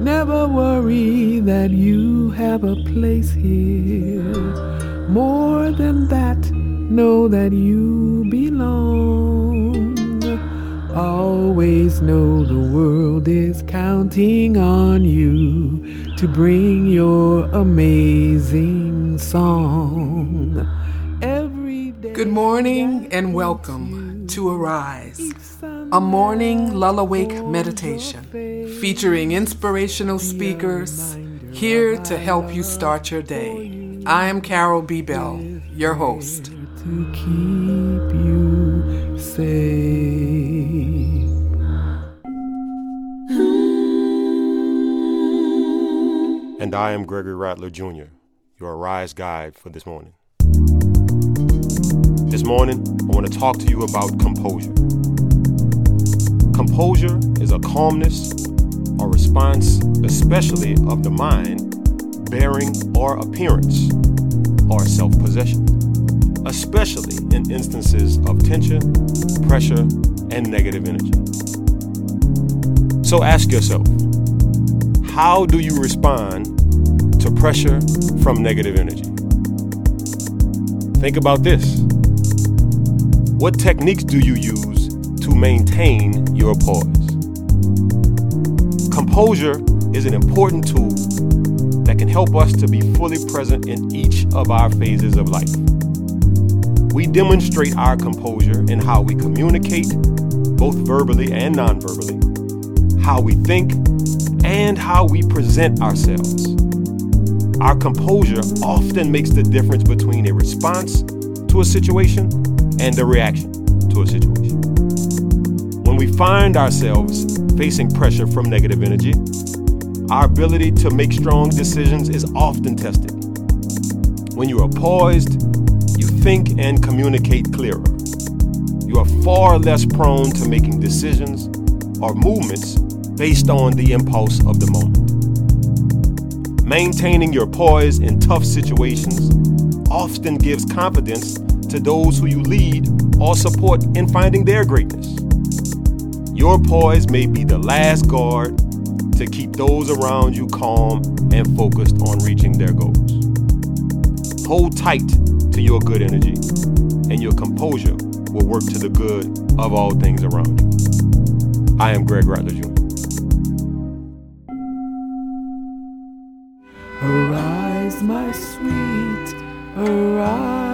Never worry that you have a place here. More than that, know that you belong. Always know the world is counting on you to bring your amazing song. Good morning and welcome to Arise, a morning lullawake meditation featuring inspirational speakers here to help you start your day. I am Carol B. Bell, your host. To keep you safe. And I am Gregory Rattler Jr., your Arise guide for this morning. This morning, I want to talk to you about composure. Composure is a calmness or response, especially of the mind, bearing or appearance, or self-possession, especially in instances of tension, pressure, and negative energy. So ask yourself, how do you respond to pressure from negative energy? Think about this. What techniques do you use to maintain your poise? Composure is an important tool that can help us to be fully present in each of our phases of life. We demonstrate our composure in how we communicate, both verbally and non-verbally, how we think, and how we present ourselves. Our composure often makes the difference between a response to a situation and the reaction to a situation. When we find ourselves facing pressure from negative energy, our ability to make strong decisions is often tested. When you are poised, you think and communicate clearer. You are far less prone to making decisions or movements based on the impulse of the moment. Maintaining your poise in tough situations often gives confidence to those who you lead or support in finding their greatness. Your poise may be the last guard to keep those around you calm and focused on reaching their goals. Hold tight to your good energy, and your composure will work to the good of all things around you. I am Greg Rattler Jr. Arise, my sweet, arise.